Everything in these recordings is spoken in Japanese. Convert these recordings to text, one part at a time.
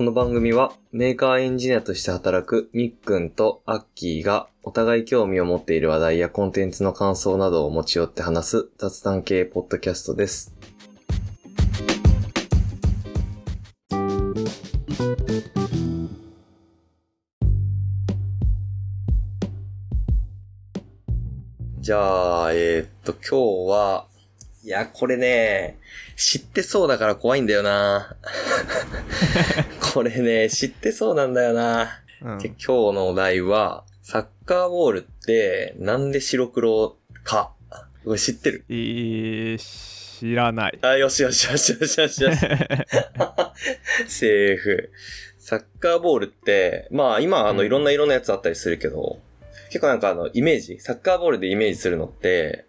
この番組はメーカーエンジニアとして働くみっくんとアッキーがお互い興味を持っている話題やコンテンツの感想などを持ち寄って話す雑談系ポッドキャストです。じゃあ、今日は、いや、これね、知ってそうだから怖いんだよな。これね、知ってそうなんだよな。うん、今日のお題は、サッカーボールってなんで白黒か。これ知ってる？知らない。あ、よしよしよしよしよしよし。セーフ。サッカーボールって、まあ今、いろんな色のやつあったりするけど、結構なんかイメージ、サッカーボールでイメージするのって、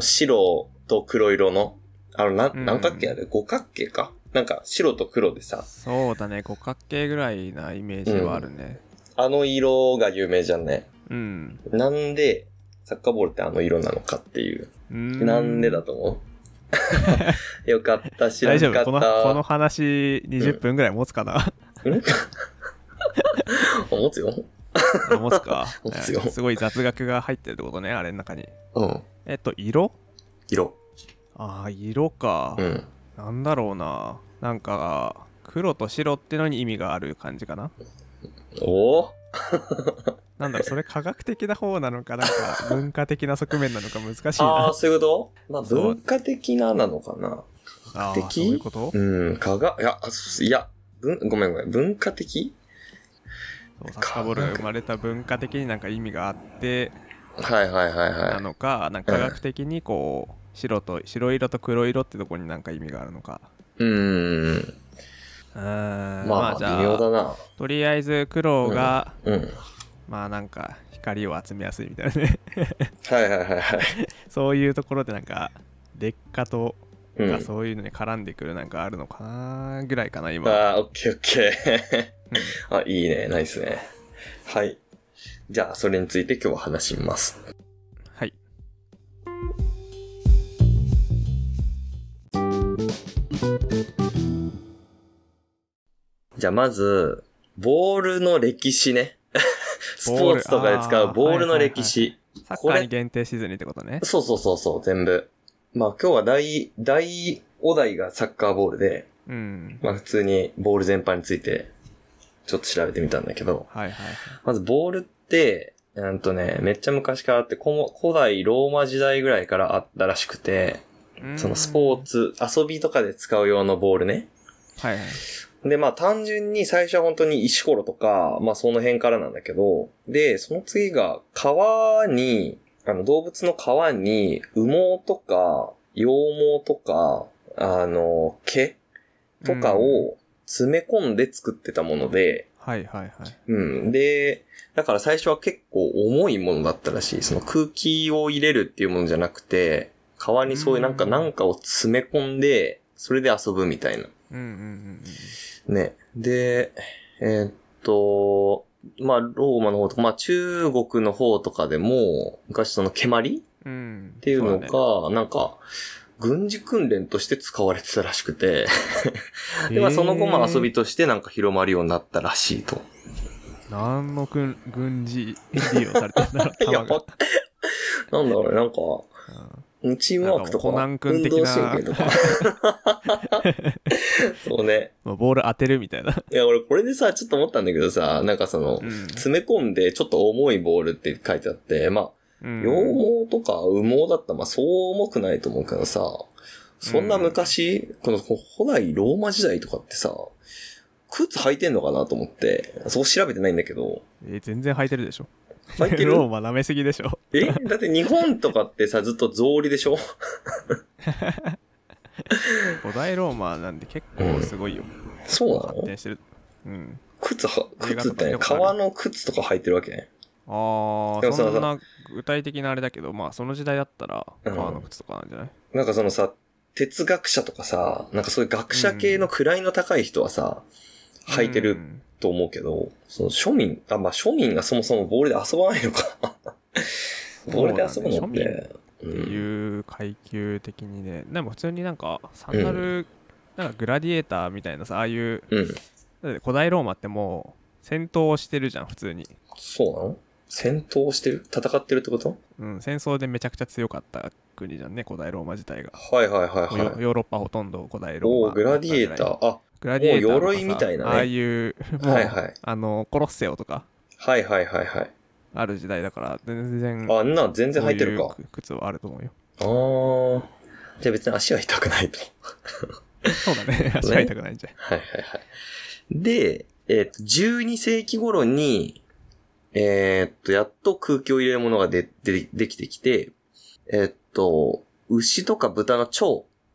白と黒色の、何角形あれ？五角形か。なんか白と黒でさ。そうだね、五角形ぐらいなイメージはあるね。うん、色が有名じゃんね。うん。なんで、サッカーボールって色なのかっていう。なんでだと思う？よかった、知らなかった。大丈夫、この話20分ぐらい持つかな。うん、持つよ。持つか。持つよ。すごい雑学が入ってるってことね、あれの中に。うん。色。ああ、色か。うん。なんだろうな。なんか、黒と白ってのに意味がある感じかな。おなんだろう、それ科学的な方なのか、なんか文化的な側面なのか難しいな。ああ、そういうこと？まあ、文化的ななのかな。科学的？そういうこと？うん、文化的？サッカーボールが生まれた文化的になんか意味があってなのか、なんか科学的にこう、白色と黒色ってとこになんか意味があるのか。まあじゃあ微妙だな。とりあえず黒が、まあなんか光を集めやすいみたいなね。はいはいはいはい。そういうところでなんか劣化とかそういうのに絡んでくるなんかあるのかなぐらいかな今。ああ、オッケーオッケー。あ、いいね、ナイスね。はい。じゃあ、それについて今日は話します。はい。じゃあ、まず、ボールの歴史ね。スポーツとかで使うボールの歴史。サッカーに限定しずにってことね。そうそうそうそう、全部。まあ、今日は大お題がサッカーボールで、まあ、普通にボール全般について、ちょっと調べてみたんだけど、はいはい、まずボールって、めっちゃ昔からあって、古代ローマ時代ぐらいからあったらしくて、そのスポーツ、遊びとかで使う用のボールね。はいはい、で、まあ単純に最初は本当に石ころとか、まあその辺からなんだけど、で、その次が川に、動物の川に羽毛とか、羊毛とか、毛とかを、詰め込んで作ってたもので、はいはいはい。うん。で、だから最初は結構重いものだったらしい。その空気を入れるっていうものじゃなくて、川にそういうなんかを詰め込んで、それで遊ぶみたいな。うんうんうん。ね。で、まあ、ローマの方とか、まあ中国の方とかでも、昔その蹴鞠っていうのが、なんか、軍事訓練として使われてたらしくて、で、まあその後も遊びとしてなんか広まるようになったらしいと。何の軍事利用されてたらやば。なんだろうね、なんか、チームワークとか、運動神経とか。そうね。ボール当てるみたいな。いや、俺これでさ、ちょっと思ったんだけどさ、なんかその、詰め込んでちょっと重いボールって書いてあって、まあ、羊毛とか羽毛だったら、まあ、そう重くないと思うけどさ、そんな昔、この古代ローマ時代とかってさ、靴履いてんのかなと思って、そこ調べてないんだけど。全然履いてるでしょ。履いてる？ローマ舐めすぎでしょ。だって日本とかってさ、ずっと草履でしょ。古代ローマなんで結構すごいよ。そうなの？発展してる。うん。靴ってね、革の靴とか履いてるわけね。ああ、そんな具体的なあれだけど、まあその時代だったら革の靴とかなんじゃない？なんかそのさ、哲学者とかさ、なんかそういう学者系の位の高い人はさ、履いてると思うけど、その庶民がそもそもボールで遊ばないのか。ボールで遊ぶのって。庶民っていう階級的にね、でも普通になんかサンダル、なんかグラディエーターみたいなさ、ああいう、だって古代ローマってもう戦闘をしてるじゃん普通に。そうなの？戦闘してる？戦ってるってこと？うん、戦争でめちゃくちゃ強かった国じゃんね、古代ローマ自体が。はいはいはいはい。ヨーロッパほとんど古代ローマ。おー、グラディエーター。あ、グラディエーターとかさ、鎧みたいなね。ああいう、もう、はいはい、コロッセオとか。はいはいはいはい。ある時代だから、全然。あんな、全然履いてるか。そういう靴はあると思うよ。あー。じゃあ別に足は痛くないと。そうだね、足は痛くないんじゃん。はいはいはい。で、12世紀頃に、やっと空気を入れるものができてきて、牛とか豚の腸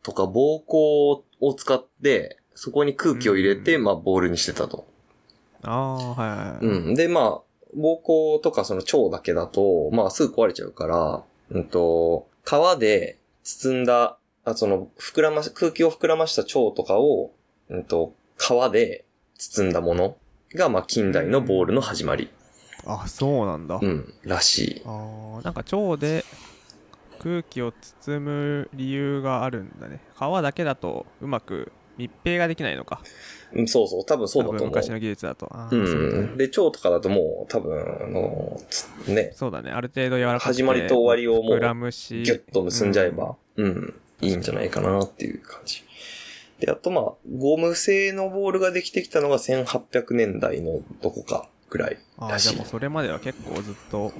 とか膀胱を使って、そこに空気を入れて、まあ、ボールにしてたと。ああ、はいはい。うん。で、まあ、膀胱とかその腸だけだと、まあ、すぐ壊れちゃうから、皮で包んだ、空気を膨らました腸とかを、皮で包んだものが、まあ、近代のボールの始まり。あ、そうなんだ。うん、らしい。あ、なんか腸で空気を包む理由があるんだね。皮だけだとうまく密閉ができないのか。うん、そうそう、多分そうだと思う。昔の技術だと。あ、うん、そうね。で、腸とかだともう多分ね。そうだね。ある程度柔らかくて始まりと終わりをもうギュッと結んじゃえば、うん、いいんじゃないかなっていう感じ。で、あとまあゴム製のボールができてきたのが1800年代のどこか。くらいらしい。あ、でもそれまでは結構ずっと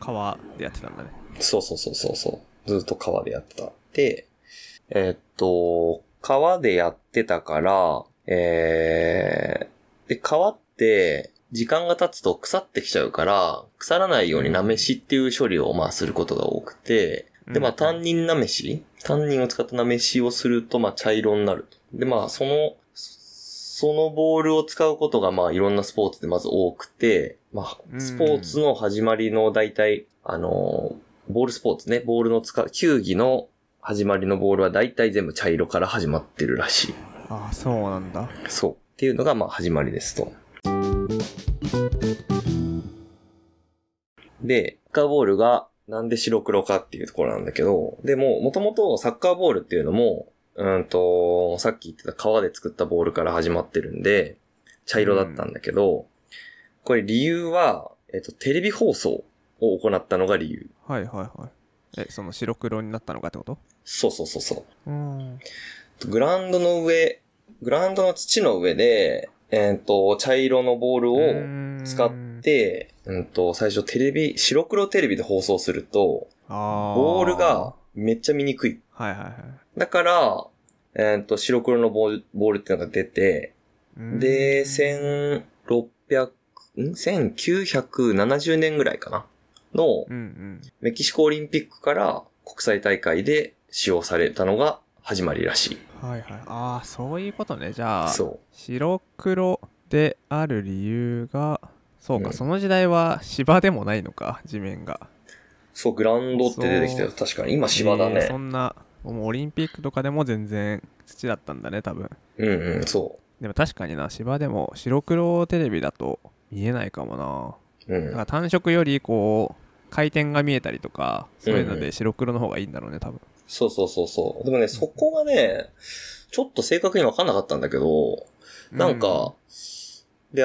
川でやってたんだね。そうそうそうそうそう。ずっと川でやってた。で、川でやってたから、で川って時間が経つと腐ってきちゃうから腐らないようになめしっていう処理をまあすることが多くて、でまあタンニンなめし、タンニンを使ったなめしをするとまあ茶色になると。でまあそのボールを使うことが、まあ、いろんなスポーツでまず多くて、まあ、スポーツの始まりの大体、ボールスポーツね、ボールの球技の始まりのボールは大体全部茶色から始まってるらしい。ああ、そうなんだ。そう。っていうのが、まあ、始まりですと。で、サッカーボールがなんで白黒かっていうところなんだけど、でも、もともとサッカーボールっていうのも、さっき言ってた革で作ったボールから始まってるんで、茶色だったんだけど、これ理由は、テレビ放送を行ったのが理由。はいはいはい。その白黒になったのかってこと？そうそうそうそう。グラウンドの土の上で、茶色のボールを使って、最初白黒テレビで放送すると、ボールがめっちゃ見にくい。はいはいはい。だから、白黒のボールっていうのが出て、で、1970年ぐらいかなの、メキシコオリンピックから国際大会で使用されたのが始まりらしい。はいはい。ああ、そういうことね。じゃあ、白黒である理由が、そうか、その時代は芝でもないのか、地面が。そう、グラウンドって出てきたよ。確かに。今芝だね。そんな。もうオリンピックとかでも全然土だったんだね、多分。うんうん、そう。でも確かにな、芝でも白黒テレビだと見えないかもな。うん。だから単色よりこう、回転が見えたりとか、そういうので白黒の方がいいんだろうね、多分。そうそうそうそう。でもね、そこがね、ちょっと正確に分かんなかったんだけど、なんか、で、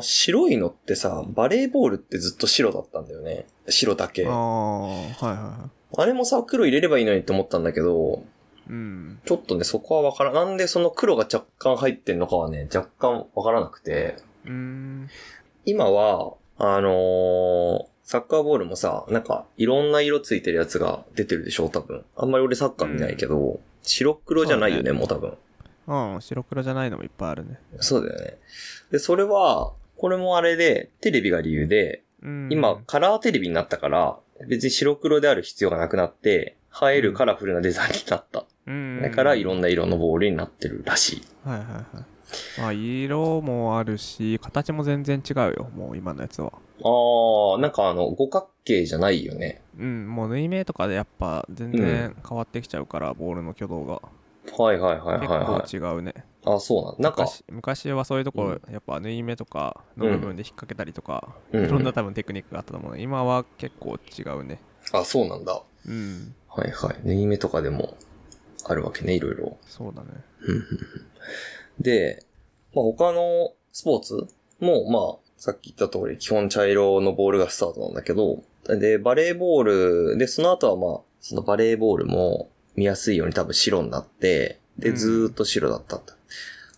白いのってさ、バレーボールってずっと白だったんだよね。白だけ。ああ、はいはい。あれもさ、黒入れればいいのにって思ったんだけど、うん、ちょっとね、そこはわからん。なんでその黒が若干入ってんのかはね、若干わからなくて。今は、サッカーボールもさ、なんか、いろんな色ついてるやつが出てるでしょ、多分。あんまり俺サッカー見ないけど、白黒じゃないよね、もう多分。うん、白黒じゃないのもいっぱいあるね。そうだよね。で、それは、これもあれで、テレビが理由で、今、カラーテレビになったから、別に白黒である必要がなくなって、映えるカラフルなデザインになった。だからいろんな色のボールになってるらしい。はいはいはい。まあ、色もあるし、形も全然違うよ、もう今のやつは。ああ、なんか五角形じゃないよね。うん、もう縫い目とかでやっぱ全然変わってきちゃうから、ボールの挙動が。はいはいはいはいはい。結構違うね。あ、そうなんだ。なんか昔はそういうところ、やっぱ縫い目とかの部分で引っ掛けたりとか、いろんな多分テクニックがあったと思うので、今は結構違うね。あ、そうなんだ。うん。はいはい。縫い目とかでもあるわけね、いろいろ。そうだね。で、まあ、他のスポーツも、まあ、さっき言った通り、基本茶色のボールがスタートなんだけど、で、バレーボール、で、その後はまあ、そのバレーボールも見やすいように多分白になって、で、ずーっと白だった。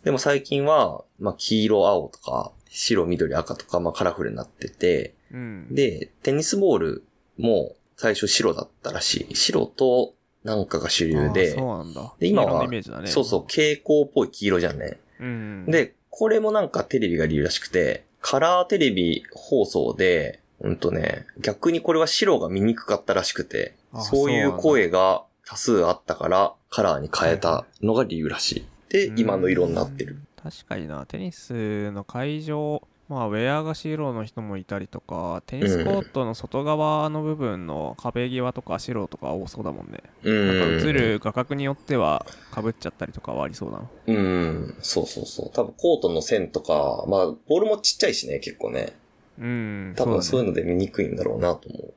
でも最近は、まあ、黄色、青とか、白、緑、赤とか、まあ、カラフルになってて、うん、で、テニスボールも最初白だったらしい。白となんかが主流で、そうなんだ。で、今は、ね、そうそう、蛍光っぽい黄色じゃんね。うん、で、これもなんかテレビが理由らしくて、カラーテレビ放送で、ね、逆にこれは白が見にくかったらしくて、そういう声が多数あったから、カラーに変えたのが理由らしい。で、今の色になってる。確かにな、テニスの会場、まあ、ウェアが白の人もいたりとか、テニスコートの外側の部分の壁際とか白とか多そうだもんね。なんか映る画角によっては被っちゃったりとかはありそうだな。そうそうそう。多分コートの線とか、まあ、ボールもちっちゃいしね、結構ね。多分そういうので見にくいんだろうなと思う。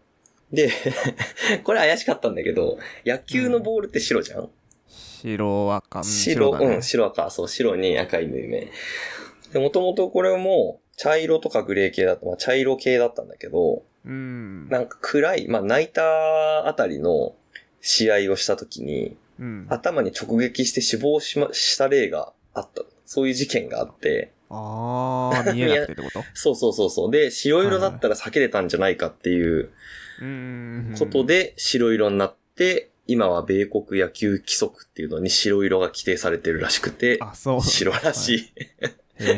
で、これ怪しかったんだけど、野球のボールって白じゃん、白赤。白、白赤。そう、白に赤い縫い目。で、もともとこれも、茶色とかグレー系だった、まあ、茶色系だったんだけど、なんか暗い、まあ、ナイターあたりの試合をしたときに、頭に直撃して死亡した例があった。そういう事件があって。ああ、見えなくてってこと？そうそうそうそう。で、白色だったら避けれたんじゃないかっていうことで、白色になって、今は米国野球規則っていうのに白色が規定されてるらしくて、白らしい。はい、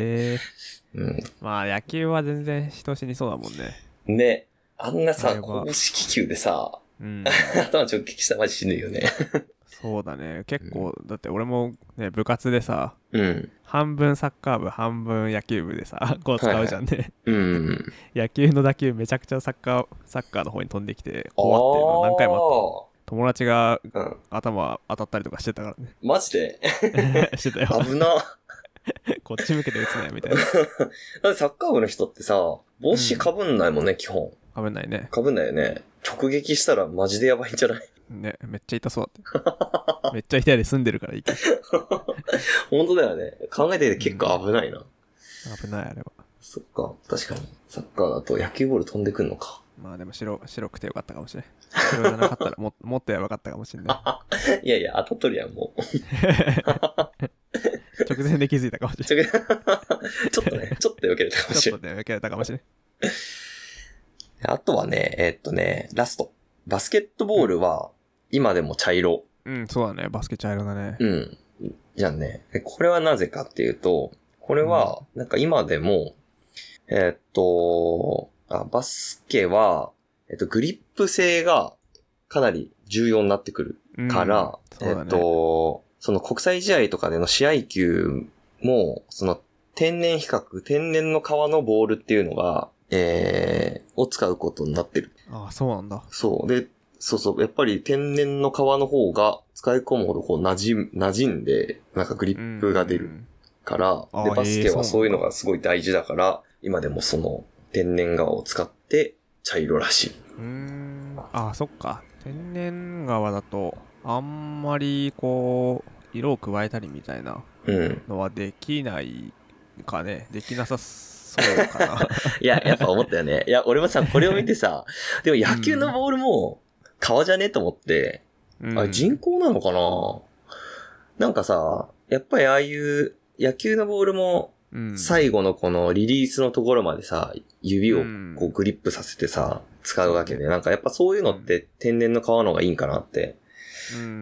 へー。まあ野球は全然人死にそうだもんね。ね、あんなさ、公式球でさ、頭直撃したらマジ死ぬよね。そうだね、結構、だって俺もね、部活でさ、半分サッカー部、半分野球部でさ、こう使うじゃんね。野球の打球めちゃくちゃサッカーの方に飛んできて、怖っていうの何回もあった。友達が頭当たったりとかしてたからね。マジで？してたよ。危な。こっち向けて打つなよみたいな。だってサッカー部の人ってさ、帽子かぶんないもんね、基本。かぶんないね。かぶんないよね。直撃したらマジでやばいんじゃない？ね、めっちゃ痛そうだって。めっちゃ痛いで済んでるからいいけど。本当だよね。考えてて結構危ないな。危ないあれは。そっか、確かに。サッカーだと野球ボール飛んでくんのか。まあでも白くてよかったかもしれん。白じゃなかったら もっとやばかったかもしれない。いやいや、当たっとるやん、もう。直前で気づいたかもしれない。ちょっとね、ちょっと避けれたかもしれない。ちょっと避けれたかもしれない。あとはね、ラスト。バスケットボールは、今でも茶色。そうだね。バスケ茶色だね。じゃあね、これはなぜかっていうと、これは、なんか今でも、バスケは、グリップ性がかなり重要になってくるから、そうだね、その国際試合とかでの試合球も、その天然比較、天然の革のボールっていうのが、を使うことになってる。ああ、そうなんだ。そう。で、そうそう、やっぱり天然の革の方が使い込むほどこう馴染んで、なんかグリップが出るから、で、バスケはそういうのがすごい大事だから、今でもその天然革を使って茶色らしい。ああ、そっか。天然革だと、あんまりこう、色を加えたりみたいなのはできないかね、できなさそうかな。いや、やっぱ思ったよね。いや、俺もさ、これを見てさ、でも野球のボールも革じゃねえと思って、あれ人工なのかな。なんかさ、やっぱりああいう野球のボールも最後のこのリリースのところまでさ、指をこうグリップさせてさ、使うわけで、なんかやっぱそういうのって天然の革の方がいいんかなって。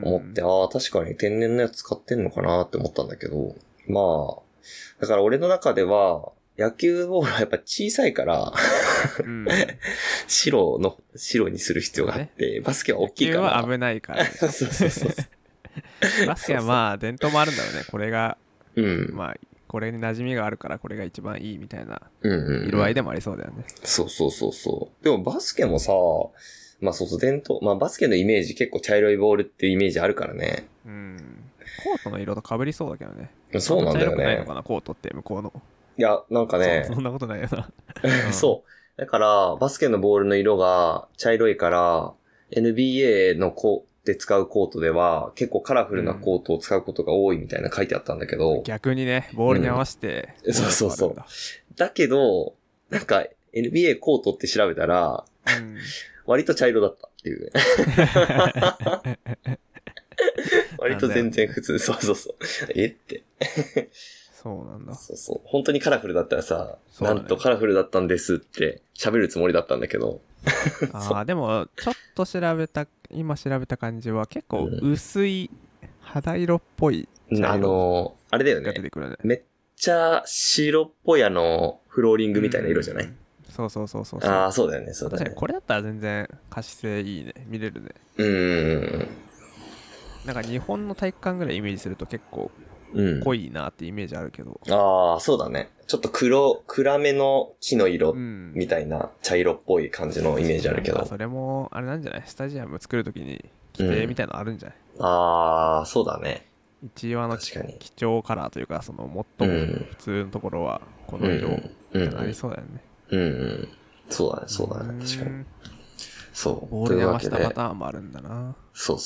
思って、ああ、確かに天然のやつ使ってんのかなって思ったんだけど、まあ、だから俺の中では、野球ボールはやっぱ小さいから、白にする必要があって、ね、バスケは大きいから。野球は危ないから。そうそうそう。バスケはまあ、伝統もあるんだろうね。これが、まあ、これに馴染みがあるから、これが一番いいみたいな、色合いでもありそうだよね。そうそうそうそう。でもバスケもさ、まあそうそう、伝統。まあバスケのイメージ結構茶色いボールっていうイメージあるからね。コートの色と被りそうだけどね。そうなんだよね。茶色くないのかな、コートって向こうの。いや、なんかね。そんなことないよな。そう。だから、バスケのボールの色が茶色いから、NBA ので使うコートでは結構カラフルなコートを使うことが多いみたいな書いてあったんだけど、うん、逆にねボールに合わせて、うん、そうそうそう。だけどなんか NBA コートって調べたら、うん、割と茶色だったっていう割と全然普通、そうそうそうえってそうなんだ。そうそう。本当にカラフルだったらさ、ね、なんとカラフルだったんですって喋るつもりだったんだけど。ああ、でも、ちょっと今調べた感じは結構薄い肌色っぽい。うん、あれだよね。めっちゃ白っぽいフローリングみたいな色じゃない？うん、そう。ああ、そうだよね、そうだね。確かにこれだったら全然可視性いいね。見れるね。なんか日本の体育館ぐらいイメージすると結構、うん、濃いなってイメージあるけど。ああ、そうだね。ちょっと暗めの木の色みたいな茶色っぽい感じのイメージあるけど。うん、それも、あれなんじゃない？スタジアム作るときに規定みたいなのあるんじゃない？うん、ああ、そうだね。一話の基調カラーというか、その最も普通のところはこの色ってなりそうだよね。うん。そうだね。確かに。そう。ボールに合わせたパターンもあるんだな。そう。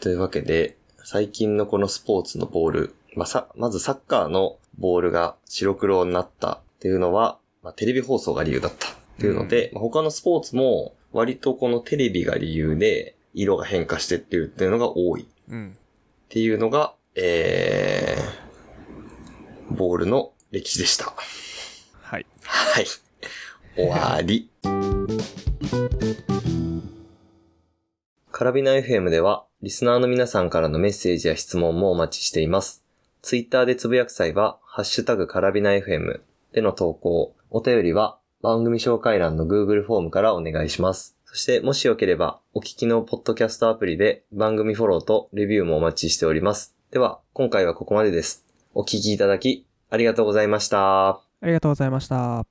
というわけで、最近のこのスポーツのボール、まずサッカーのボールが白黒になったっていうのは、テレビ放送が理由だったっていうので、他のスポーツも割とこのテレビが理由で色が変化してっていうのが多いっていうのが、ボールの歴史でした。はい。はい。終わり。カラビナ FM では、リスナーの皆さんからのメッセージや質問もお待ちしています。ツイッターでつぶやく際は、ハッシュタグカラビナ FM での投稿、お便りは番組紹介欄の Google フォームからお願いします。そして、もしよければ、お聞きのポッドキャストアプリで番組フォローとレビューもお待ちしております。では、今回はここまでです。お聞きいただき、ありがとうございました。ありがとうございました。